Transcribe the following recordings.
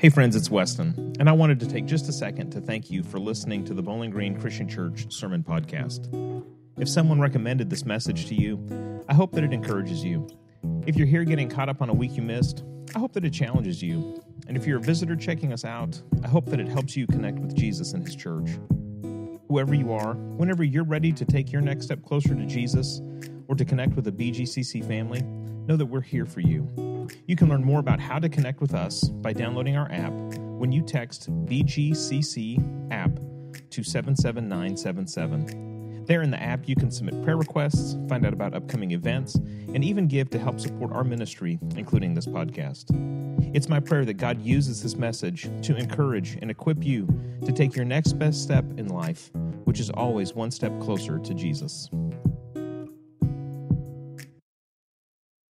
Hey friends, it's Weston, and I wanted to take just a second to thank you for listening to the Bowling Green Christian Church Sermon Podcast. If someone recommended this message to you, I hope that it encourages you. If you're here getting caught up on a week you missed, I hope that it challenges you. And if you're a visitor checking us out, I hope that it helps you connect with Jesus and His church. Whoever you are, whenever you're ready to take your next step closer to Jesus or to connect with a BGCC family, know that we're here for you. You can learn more about how to connect with us by downloading our app when you text BGCC app to 77977. There in the app, you can submit prayer requests, find out about upcoming events, and even give to help support our ministry, including this podcast. It's my prayer that God uses this message to encourage and equip you to take your next best step in life, which is always one step closer to Jesus.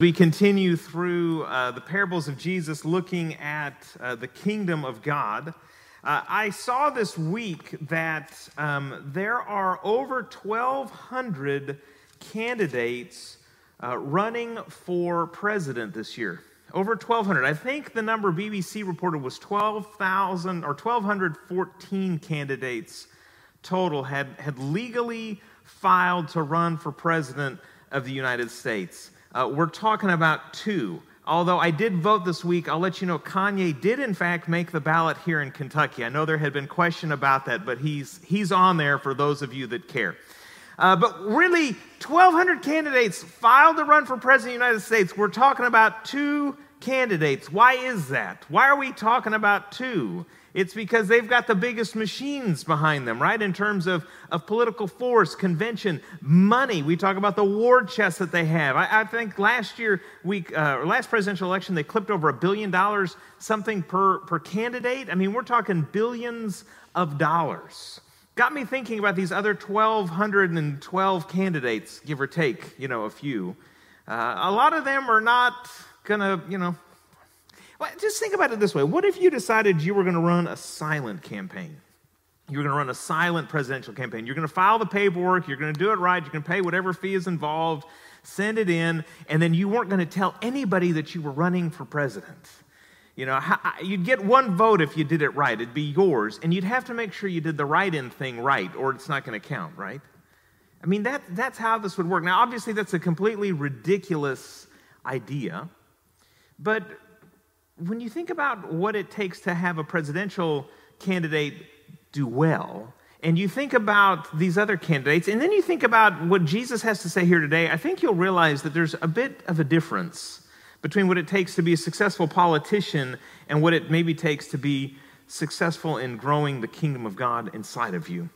We continue through the parables of Jesus looking at the kingdom of God. I saw this week that there are over 1,200 candidates running for president this year. Over 1,200. I think the number BBC reported was 12,000 or 1,214 candidates total had legally filed to run for president of the United States. We're talking about two. Although I did vote this week, I'll let you know Kanye did in fact make the ballot here in Kentucky. I know there had been question about that, but he's on there for those of you that care. But really, 1,200 candidates filed to run for president of the United States. We're talking about two candidates. Why is that? Why are we talking about two? It's because they've got the biggest machines behind them, right? In terms of political force, convention, money. We talk about the war chest that they have. I think last presidential election, they clipped over $1 billion something per candidate. I mean, we're talking billions of dollars. Got me thinking about these other 1,212 candidates, give or take, a few. A lot of them are not going to, Well, just think about it this way. What if you decided you were going to run a silent campaign? You were going to run a silent presidential campaign. You're going to file the paperwork. You're going to do it right. You're going to pay whatever fee is involved, send it in, and then you weren't going to tell anybody that you were running for president. You'd get one vote if you did it right. It'd be yours, and you'd have to make sure you did the write-in thing right, or it's not going to count, right? I mean, that's how this would work. Now, obviously, that's a completely ridiculous idea, but when you think about what it takes to have a presidential candidate do well, and you think about these other candidates, and then you think about what Jesus has to say here today, I think you'll realize that there's a bit of a difference between what it takes to be a successful politician and what it maybe takes to be successful in growing the kingdom of God inside of you.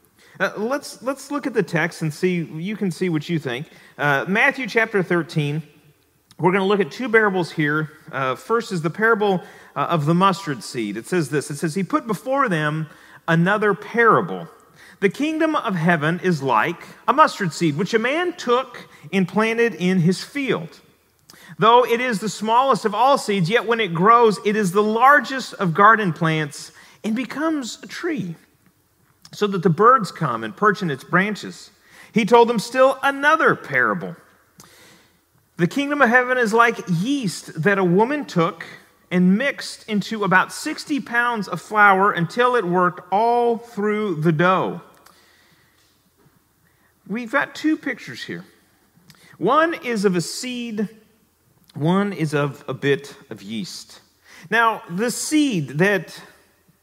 Let's look at the text and see. You can see what you think. Matthew chapter 13. We're going to look at two parables here. First is the parable of the mustard seed. It says this. It says, he put before them another parable. The kingdom of heaven is like a mustard seed, which a man took and planted in his field. Though it is the smallest of all seeds, yet when it grows, it is the largest of garden plants and becomes a tree, so that the birds come and perch in its branches. He told them still another parable. The kingdom of heaven is like yeast that a woman took and mixed into about 60 pounds of flour until it worked all through the dough. We've got two pictures here. One is of a seed, one is of a bit of yeast. Now, the seed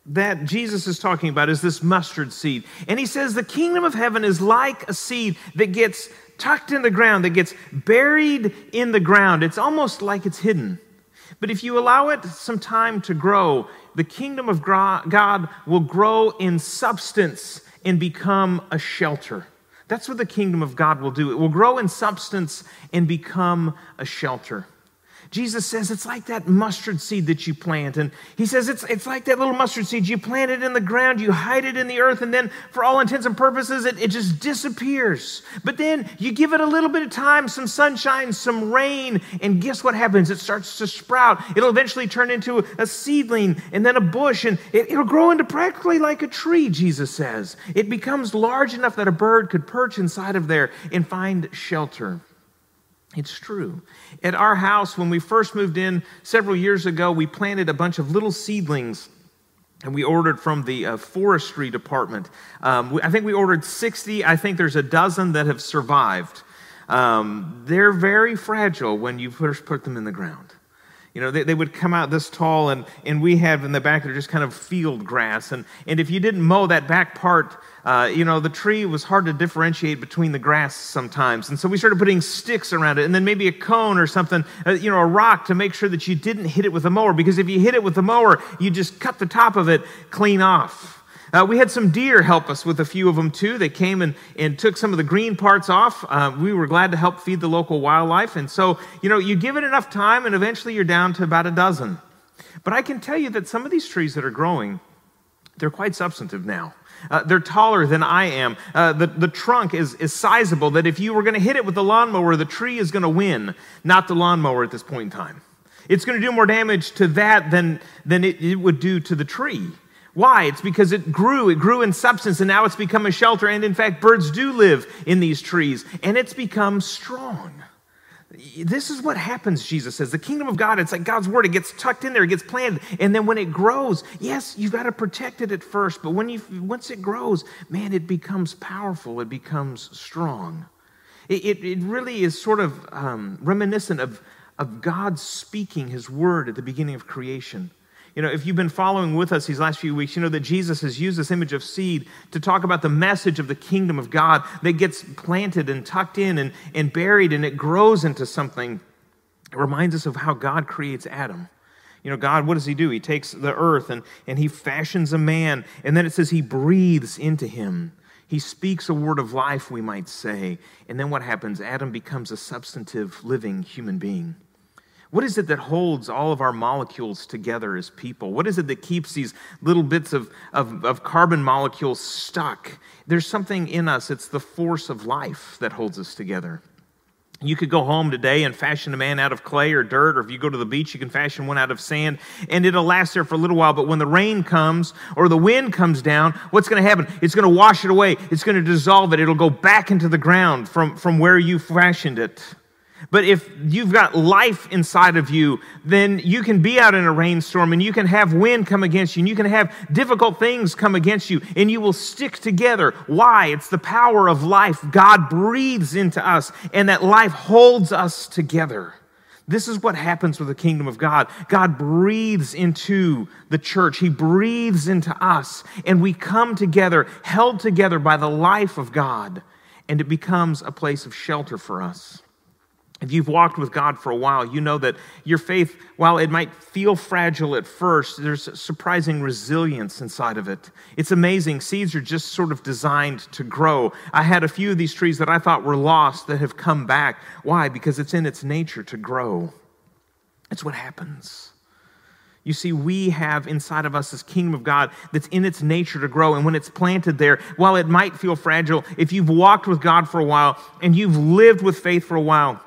that Jesus is talking about is this mustard seed. And he says the kingdom of heaven is like a seed that gets tucked in the ground, that gets buried in the ground. It's almost like it's hidden. But if you allow it some time to grow, the kingdom of God will grow in substance and become a shelter. That's what the kingdom of God will do. It will grow in substance and become a shelter. Jesus says it's like that mustard seed that you plant. And he says it's like that little mustard seed. You plant it in the ground, you hide it in the earth, and then for all intents and purposes, it just disappears. But then you give it a little bit of time, some sunshine, some rain, and guess what happens? It starts to sprout. It'll eventually turn into a seedling and then a bush, and it'll grow into practically like a tree, Jesus says. It becomes large enough that a bird could perch inside of there and find shelter. It's true. At our house, when we first moved in several years ago, we planted a bunch of little seedlings And we ordered from the forestry department. I think we ordered 60. I think there's a dozen that have survived. They're very fragile when you first put them in the ground. You know, they would come out this tall, and we had in the back, they're just kind of field grass. And if you didn't mow that back part, you know, the tree was hard to differentiate between the grass sometimes. And so we started putting sticks around it, and then maybe a cone or something, you know, a rock to make sure that you didn't hit it with a mower. Because if you hit it with a mower, you just cut the top of it clean off. We had some deer help us with a few of them, too. They came and took some of the green parts off. We were glad to help feed the local wildlife. And so, you know, you give it enough time, and eventually you're down to about a dozen. But I can tell you that some of these trees that are growing, they're quite substantive now. They're taller than I am. The trunk is sizable, that if you were going to hit it with the lawnmower, the tree is going to win, not the lawnmower at this point in time. It's going to do more damage to that than it would do to the tree. Why? It's because it grew in substance, and now it's become a shelter. And in fact, birds do live in these trees, and it's become strong. This is what happens, Jesus says. The kingdom of God, it's like God's word. It gets tucked in there, it gets planted, and then when it grows, yes, you've got to protect it at first, but once it grows, man, it becomes powerful, it becomes strong. It really is sort of reminiscent of God speaking his word at the beginning of creation. You know, if you've been following with us these last few weeks, you know that Jesus has used this image of seed to talk about the message of the kingdom of God that gets planted and tucked in and buried, and it grows into something. It reminds us of how God creates Adam. You know, God, what does he do? He takes the earth and he fashions a man, and then it says he breathes into him. He speaks a word of life, we might say. And then what happens? Adam becomes a substantive, living human being. What is it that holds all of our molecules together as people? What is it that keeps these little bits of carbon molecules stuck? There's something in us. It's the force of life that holds us together. You could go home today and fashion a man out of clay or dirt, or if you go to the beach, you can fashion one out of sand, and it'll last there for a little while. But when the rain comes or the wind comes down, what's going to happen? It's going to wash it away. It's going to dissolve it. It'll go back into the ground from where you fashioned it. But if you've got life inside of you, then you can be out in a rainstorm, and you can have wind come against you, and you can have difficult things come against you, and you will stick together. Why? It's the power of life. God breathes into us, and that life holds us together. This is what happens with the kingdom of God. God breathes into the church. He breathes into us, and we come together, held together by the life of God, and it becomes a place of shelter for us. If you've walked with God for a while, you know that your faith, while it might feel fragile at first, there's surprising resilience inside of it. It's amazing. Seeds are just sort of designed to grow. I had a few of these trees that I thought were lost that have come back. Why? Because it's in its nature to grow. That's what happens. You see, we have inside of us this kingdom of God that's in its nature to grow. And when it's planted there, while it might feel fragile, if you've walked with God for a while and you've lived with faith for a while,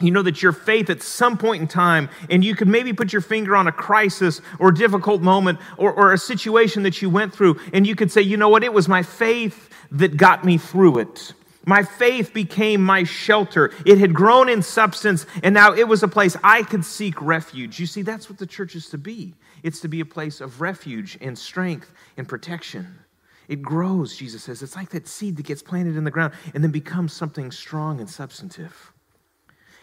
you know that your faith at some point in time, and you could maybe put your finger on a crisis or difficult moment or a situation that you went through, and you could say, you know what, it was my faith that got me through it. My faith became my shelter. It had grown in substance, and now it was a place I could seek refuge. You see, that's what the church is to be. It's to be a place of refuge and strength and protection. It grows, Jesus says. It's like that seed that gets planted in the ground and then becomes something strong and substantive.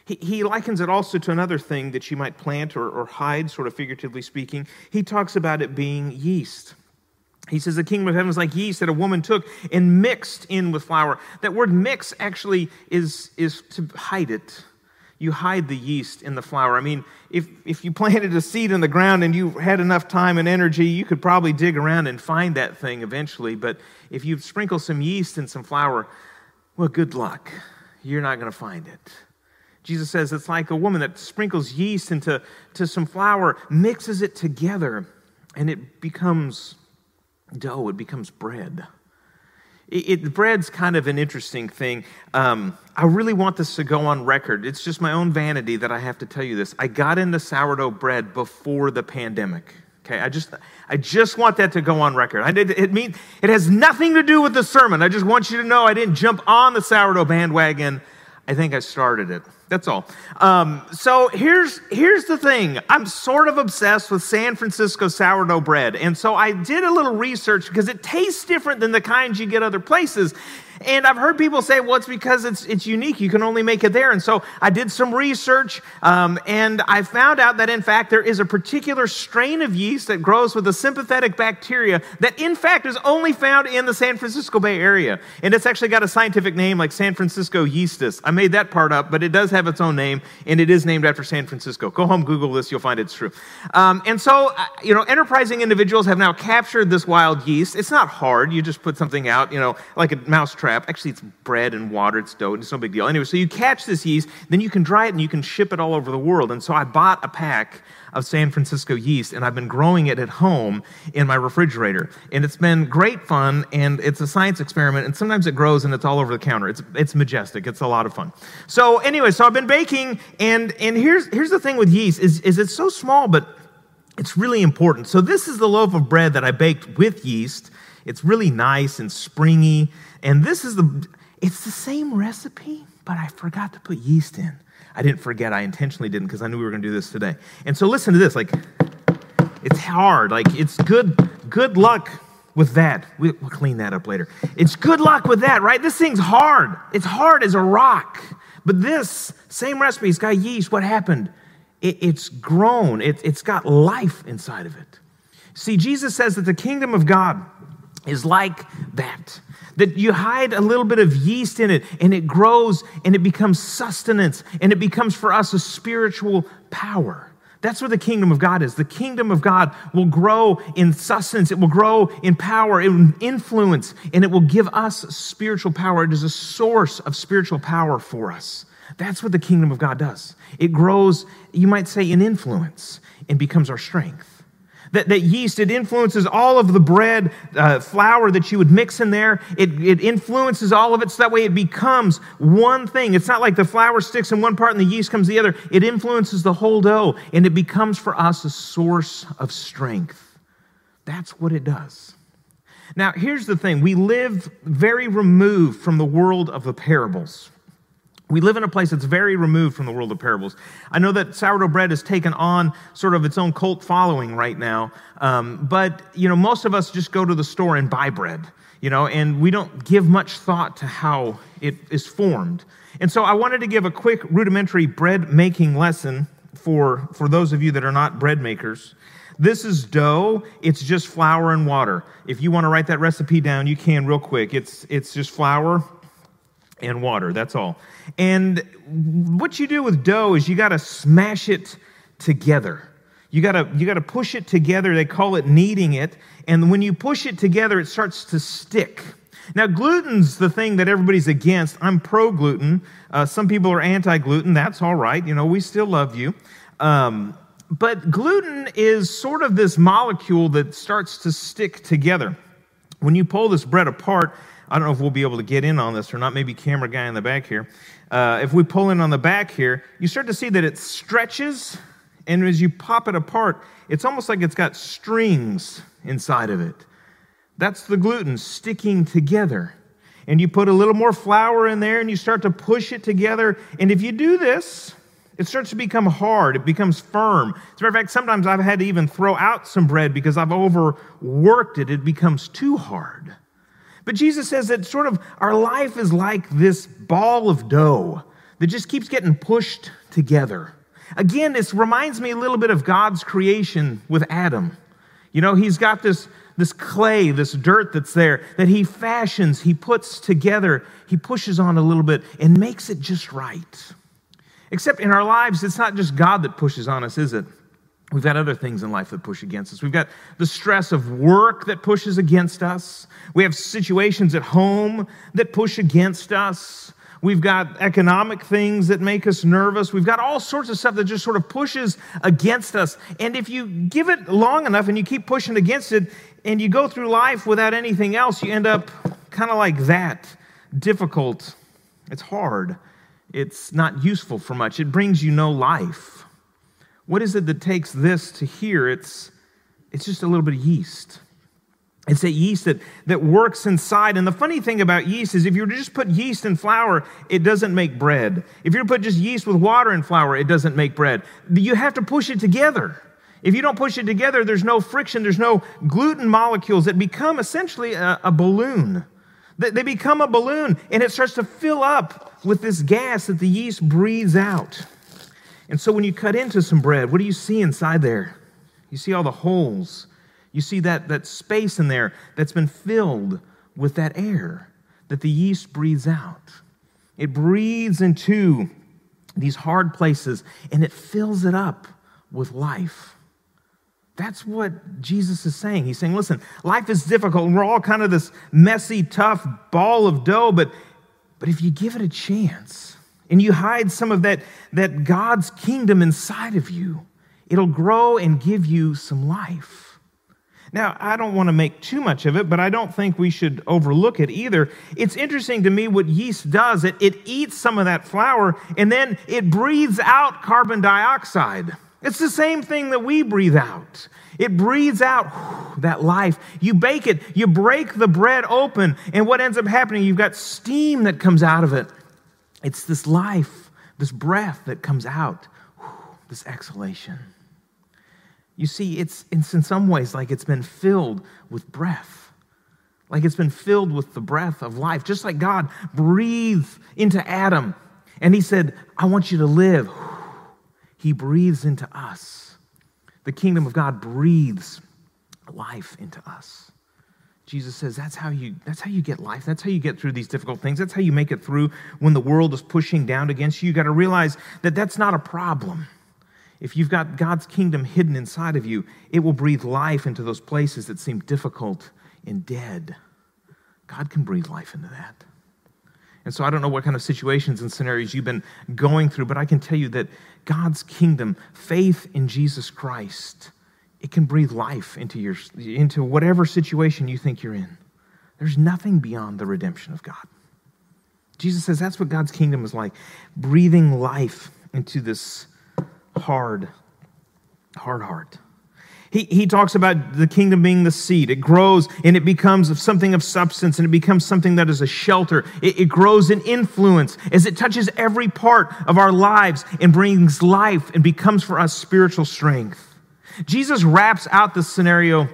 He likens it also to another thing that you might plant or hide, sort of figuratively speaking. He talks about it being yeast. He says the kingdom of heaven is like yeast that a woman took and mixed in with flour. That word mix actually is to hide it. You hide the yeast in the flour. I mean, if you planted a seed in the ground and you had enough time and energy, you could probably dig around and find that thing eventually. But if you sprinkle some yeast in some flour, well, good luck. You're not going to find it. Jesus says it's like a woman that sprinkles yeast into some flour, mixes it together, and it becomes dough, it becomes bread. Bread's kind of an interesting thing. I really want this to go on record. It's just my own vanity that I have to tell you this. I got into sourdough bread before the pandemic. Okay, I just want that to go on record. It has nothing to do with the sermon. I just want you to know I didn't jump on the sourdough bandwagon. I think I started it. That's all. So here's the thing. I'm sort of obsessed with San Francisco sourdough bread. And so I did a little research because it tastes different than the kinds you get other places. And I've heard people say, well, it's because it's unique. You can only make it there. And so I did some research, and I found out that, in fact, there is a particular strain of yeast that grows with a sympathetic bacteria that, in fact, is only found in the San Francisco Bay Area. And it's actually got a scientific name like San Francisco yeastis. I made that part up, but it does have its own name, and it is named after San Francisco. Go home, Google this. You'll find it's true. And so, enterprising individuals have now captured this wild yeast. It's not hard. You just put something out, like a mouse trap. Actually, it's bread and water. It's dough. It's no big deal. Anyway, so you catch this yeast, then you can dry it and you can ship it all over the world. And so I bought a pack of San Francisco yeast, and I've been growing it at home in my refrigerator. And it's been great fun, and it's a science experiment, and sometimes it grows and it's all over the counter. It's majestic. It's a lot of fun. So anyway, so I've been baking, and here's the thing with yeast is it's so small, but it's really important. So this is the loaf of bread that I baked with yeast. It's really nice and springy. And it's the same recipe, but I forgot to put yeast in. I didn't forget. I intentionally didn't because I knew we were going to do this today. And so listen to this. It's hard. It's good luck with that. We'll clean that up later. It's good luck with that, right? This thing's hard. It's hard as a rock. But this same recipe, it's got yeast. What happened? It's grown. It's got life inside of it. See, Jesus says that the kingdom of God is like that you hide a little bit of yeast in it, and it grows, and it becomes sustenance, and it becomes for us a spiritual power. That's where the kingdom of God is. The kingdom of God will grow in sustenance. It will grow in power, in influence, and it will give us spiritual power. It is a source of spiritual power for us. That's what the kingdom of God does. It grows, you might say, in influence and becomes our strength. That yeast, it influences all of the bread flour that you would mix in there. It influences all of it, so that way it becomes one thing. It's not like the flour sticks in one part and the yeast comes the other. It influences the whole dough, and it becomes for us a source of strength. That's what it does. Now, here's the thing. We live very removed from the world of the parables. We live in a place that's very removed from the world of parables. I know that sourdough bread has taken on sort of its own cult following right now, but most of us just go to the store and buy bread, and we don't give much thought to how it is formed. And so I wanted to give a quick rudimentary bread-making lesson for those of you that are not bread makers. This is dough. It's just flour and water. If you want to write that recipe down, you can real quick. It's just flour and water, that's all. And what you do with dough is you got to smash it together. You got to push it together. They call it kneading it. And when you push it together, it starts to stick. Now, gluten's the thing that everybody's against. I'm pro-gluten. Some people are anti-gluten. That's all right. We still love you. But gluten is sort of this molecule that starts to stick together. When you pull this bread apart, I don't know if we'll be able to get in on this or not. Maybe camera guy in the back here. If we pull in on the back here, you start to see that it stretches, and as you pop it apart, it's almost like it's got strings inside of it. That's the gluten sticking together. And you put a little more flour in there, and you start to push it together. And if you do this, it starts to become hard. It becomes firm. As a matter of fact, sometimes I've had to even throw out some bread because I've overworked it. It becomes too hard. But Jesus says that sort of our life is like this ball of dough that just keeps getting pushed together. Again, this reminds me a little bit of God's creation with Adam. He's got this clay, this dirt that's there that he fashions, he puts together, he pushes on a little bit and makes it just right. Except in our lives, it's not just God that pushes on us, is it? We've got other things in life that push against us. We've got the stress of work that pushes against us. We have situations at home that push against us. We've got economic things that make us nervous. We've got all sorts of stuff that just sort of pushes against us. And if you give it long enough and you keep pushing against it and you go through life without anything else, you end up kind of like that, difficult. It's hard. It's not useful for much. It brings you no life. What is it that takes this to here? It's just a little bit of yeast. It's that yeast that works inside. And the funny thing about yeast is if you were to just put yeast and flour, it doesn't make bread. If you were to put just yeast with water and flour, it doesn't make bread. You have to push it together. If you don't push it together, there's no friction. There's no gluten molecules that become essentially a balloon. They become a balloon, and it starts to fill up with this gas that the yeast breathes out. And so when you cut into some bread, what do you see inside there? You see all the holes. You see that space in there that's been filled with that air that the yeast breathes out. It breathes into these hard places, and it fills it up with life. That's what Jesus is saying. He's saying, listen, life is difficult, and we're all kind of this messy, tough ball of dough, but if you give it a chance and you hide some of that God's kingdom inside of you, it'll grow and give you some life. Now, I don't want to make too much of it, but I don't think we should overlook it either. It's interesting to me what yeast does. It eats some of that flour, and then it breathes out carbon dioxide. It's the same thing that we breathe out. It breathes out that life. You bake it. You break the bread open, and what ends up happening, you've got steam that comes out of it. It's this life, this breath that comes out, this exhalation. You see, it's in some ways like it's been filled with breath, like it's been filled with the breath of life, just like God breathed into Adam, and he said, I want you to live. He breathes into us. The kingdom of God breathes life into us. Jesus says, that's how you get life. That's how you get through these difficult things. That's how you make it through when the world is pushing down against you. You got to realize that that's not a problem. If you've got God's kingdom hidden inside of you, it will breathe life into those places that seem difficult and dead. God can breathe life into that. And so I don't know what kind of situations and scenarios you've been going through, but I can tell you that God's kingdom, faith in Jesus Christ, it can breathe life into whatever situation you think you're in. There's nothing beyond the redemption of God. Jesus says that's what God's kingdom is like, breathing life into this hard heart. He talks about the kingdom being the seed. It grows and it becomes something of substance, and it becomes something that is a shelter. It grows in influence as it touches every part of our lives and brings life and becomes for us spiritual strength. Jesus wraps out this scenario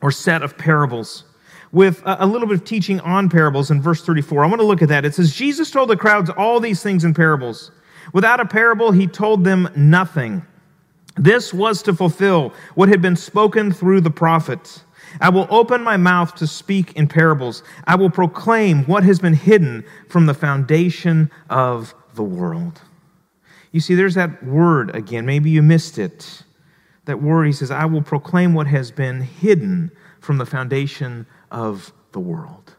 or set of parables with a little bit of teaching on parables in verse 34. I want to look at that. It says, Jesus told the crowds all these things in parables. Without a parable, he told them nothing. This was to fulfill what had been spoken through the prophet. I will open my mouth to speak in parables. I will proclaim what has been hidden from the foundation of the world. You see, there's that word again. Maybe you missed it. That word, he says, I will proclaim what has been hidden from the foundation of the world.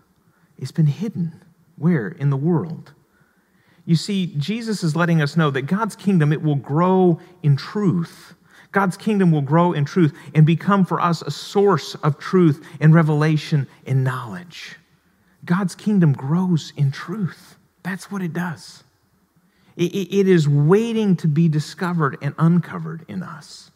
It's been hidden. Where? In the world. You see, Jesus is letting us know that God's kingdom, it will grow in truth. God's kingdom will grow in truth and become for us a source of truth and revelation and knowledge. God's kingdom grows in truth. That's what it does. It is waiting to be discovered and uncovered in us.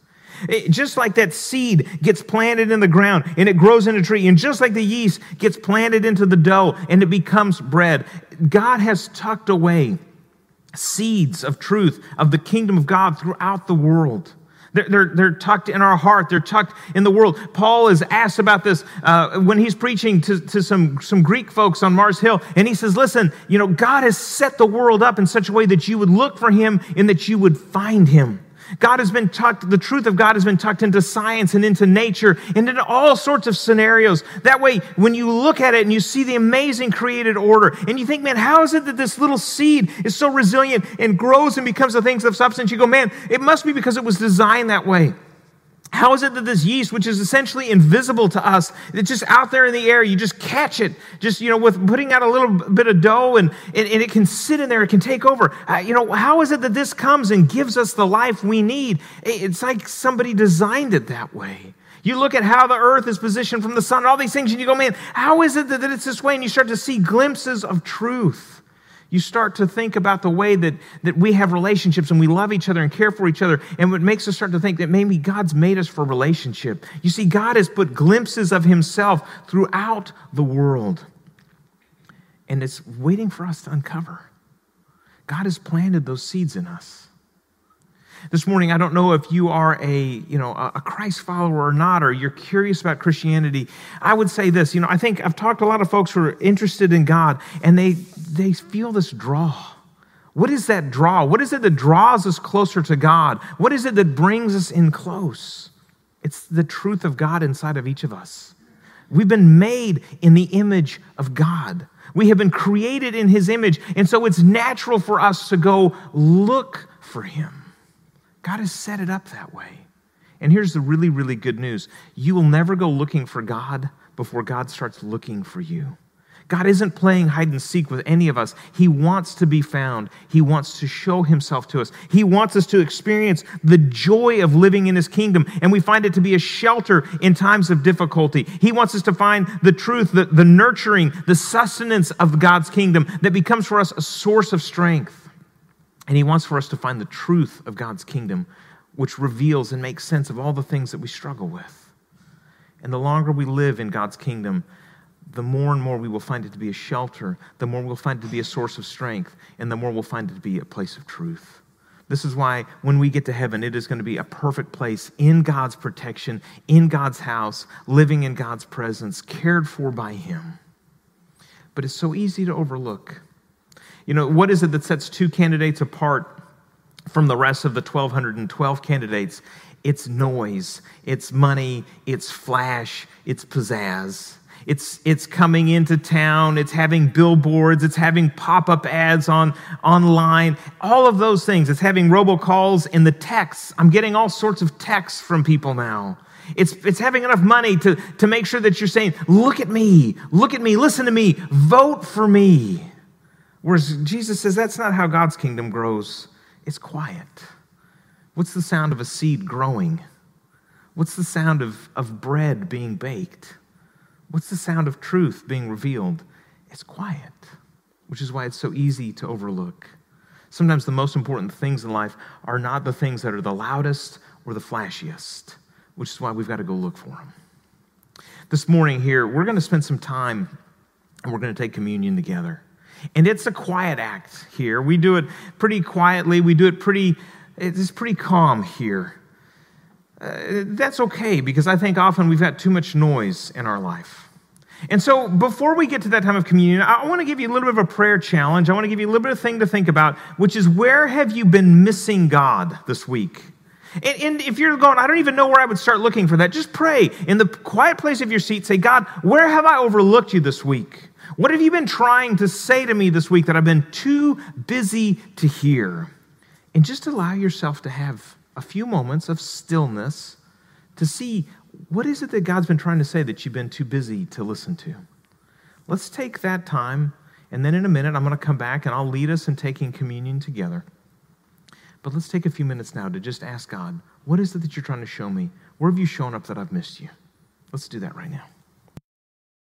Just like that seed gets planted in the ground and it grows in a tree, and just like the yeast gets planted into the dough and it becomes bread, God has tucked away seeds of truth of the kingdom of God throughout the world. They're tucked in our heart. They're tucked in the world. Paul is asked about this when he's preaching to some Greek folks on Mars Hill, and he says, listen, God has set the world up in such a way that you would look for him and that you would find him. The truth of God has been tucked into science and into nature and into all sorts of scenarios. That way, when you look at it and you see the amazing created order and you think, man, how is it that this little seed is so resilient and grows and becomes the things of substance? You go, man, it must be because it was designed that way. How is it that this yeast, which is essentially invisible to us, it's just out there in the air, you just catch it, just, with putting out a little bit of dough, and it can sit in there, it can take over. How is it that this comes and gives us the life we need? It's like somebody designed it that way. You look at how the earth is positioned from the sun, all these things, and you go, man, how is it that it's this way? And you start to see glimpses of truth. You start to think about the way that we have relationships and we love each other and care for each other. And what makes us start to think that maybe God's made us for relationship. You see, God has put glimpses of himself throughout the world. And it's waiting for us to uncover. God has planted those seeds in us. This morning, I don't know if you are a Christ follower or not, or you're curious about Christianity. I would say this, I think I've talked to a lot of folks who are interested in God, and they feel this draw. What is that draw? What is it that draws us closer to God? What is it that brings us in close? It's the truth of God inside of each of us. We've been made in the image of God. We have been created in his image, and so it's natural for us to go look for him. God has set it up that way. And here's the really, really good news. You will never go looking for God before God starts looking for you. God isn't playing hide and seek with any of us. He wants to be found. He wants to show himself to us. He wants us to experience the joy of living in his kingdom, and we find it to be a shelter in times of difficulty. He wants us to find the truth, the nurturing, the sustenance of God's kingdom that becomes for us a source of strength. And he wants for us to find the truth of God's kingdom, which reveals and makes sense of all the things that we struggle with. And the longer we live in God's kingdom, the more and more we will find it to be a shelter, the more we'll find it to be a source of strength, and the more we'll find it to be a place of truth. This is why when we get to heaven, it is going to be a perfect place in God's protection, in God's house, living in God's presence, cared for by him. But it's so easy to overlook. What is it that sets two candidates apart from the rest of the 1,212 candidates? It's noise, it's money, it's flash, it's pizzazz. It's coming into town, it's having billboards, it's having pop-up ads online, all of those things. It's having robocalls and the texts. I'm getting all sorts of texts from people now. It's having enough money to make sure that you're saying, look at me, listen to me, vote for me. Whereas Jesus says that's not how God's kingdom grows. It's quiet. What's the sound of a seed growing? What's the sound of bread being baked? What's the sound of truth being revealed? It's quiet, which is why it's so easy to overlook. Sometimes the most important things in life are not the things that are the loudest or the flashiest, which is why we've got to go look for them. This morning here, we're going to spend some time and we're going to take communion together. And it's a quiet act here. We do it pretty quietly. We do it it's pretty calm here. That's okay, because I think often we've got too much noise in our life. And so before we get to that time of communion, I want to give you a little bit of a prayer challenge. I want to give you a little bit of a thing to think about, which is where have you been missing God this week? And if you're going, I don't even know where I would start looking for that, just pray. In the quiet place of your seat, say, God, where have I overlooked you this week? What have you been trying to say to me this week that I've been too busy to hear? And just allow yourself to have a few moments of stillness to see what is it that God's been trying to say that you've been too busy to listen to. Let's take that time, and then in a minute I'm going to come back and I'll lead us in taking communion together. But let's take a few minutes now to just ask God, what is it that you're trying to show me? Where have you shown up that I've missed you? Let's do that right now.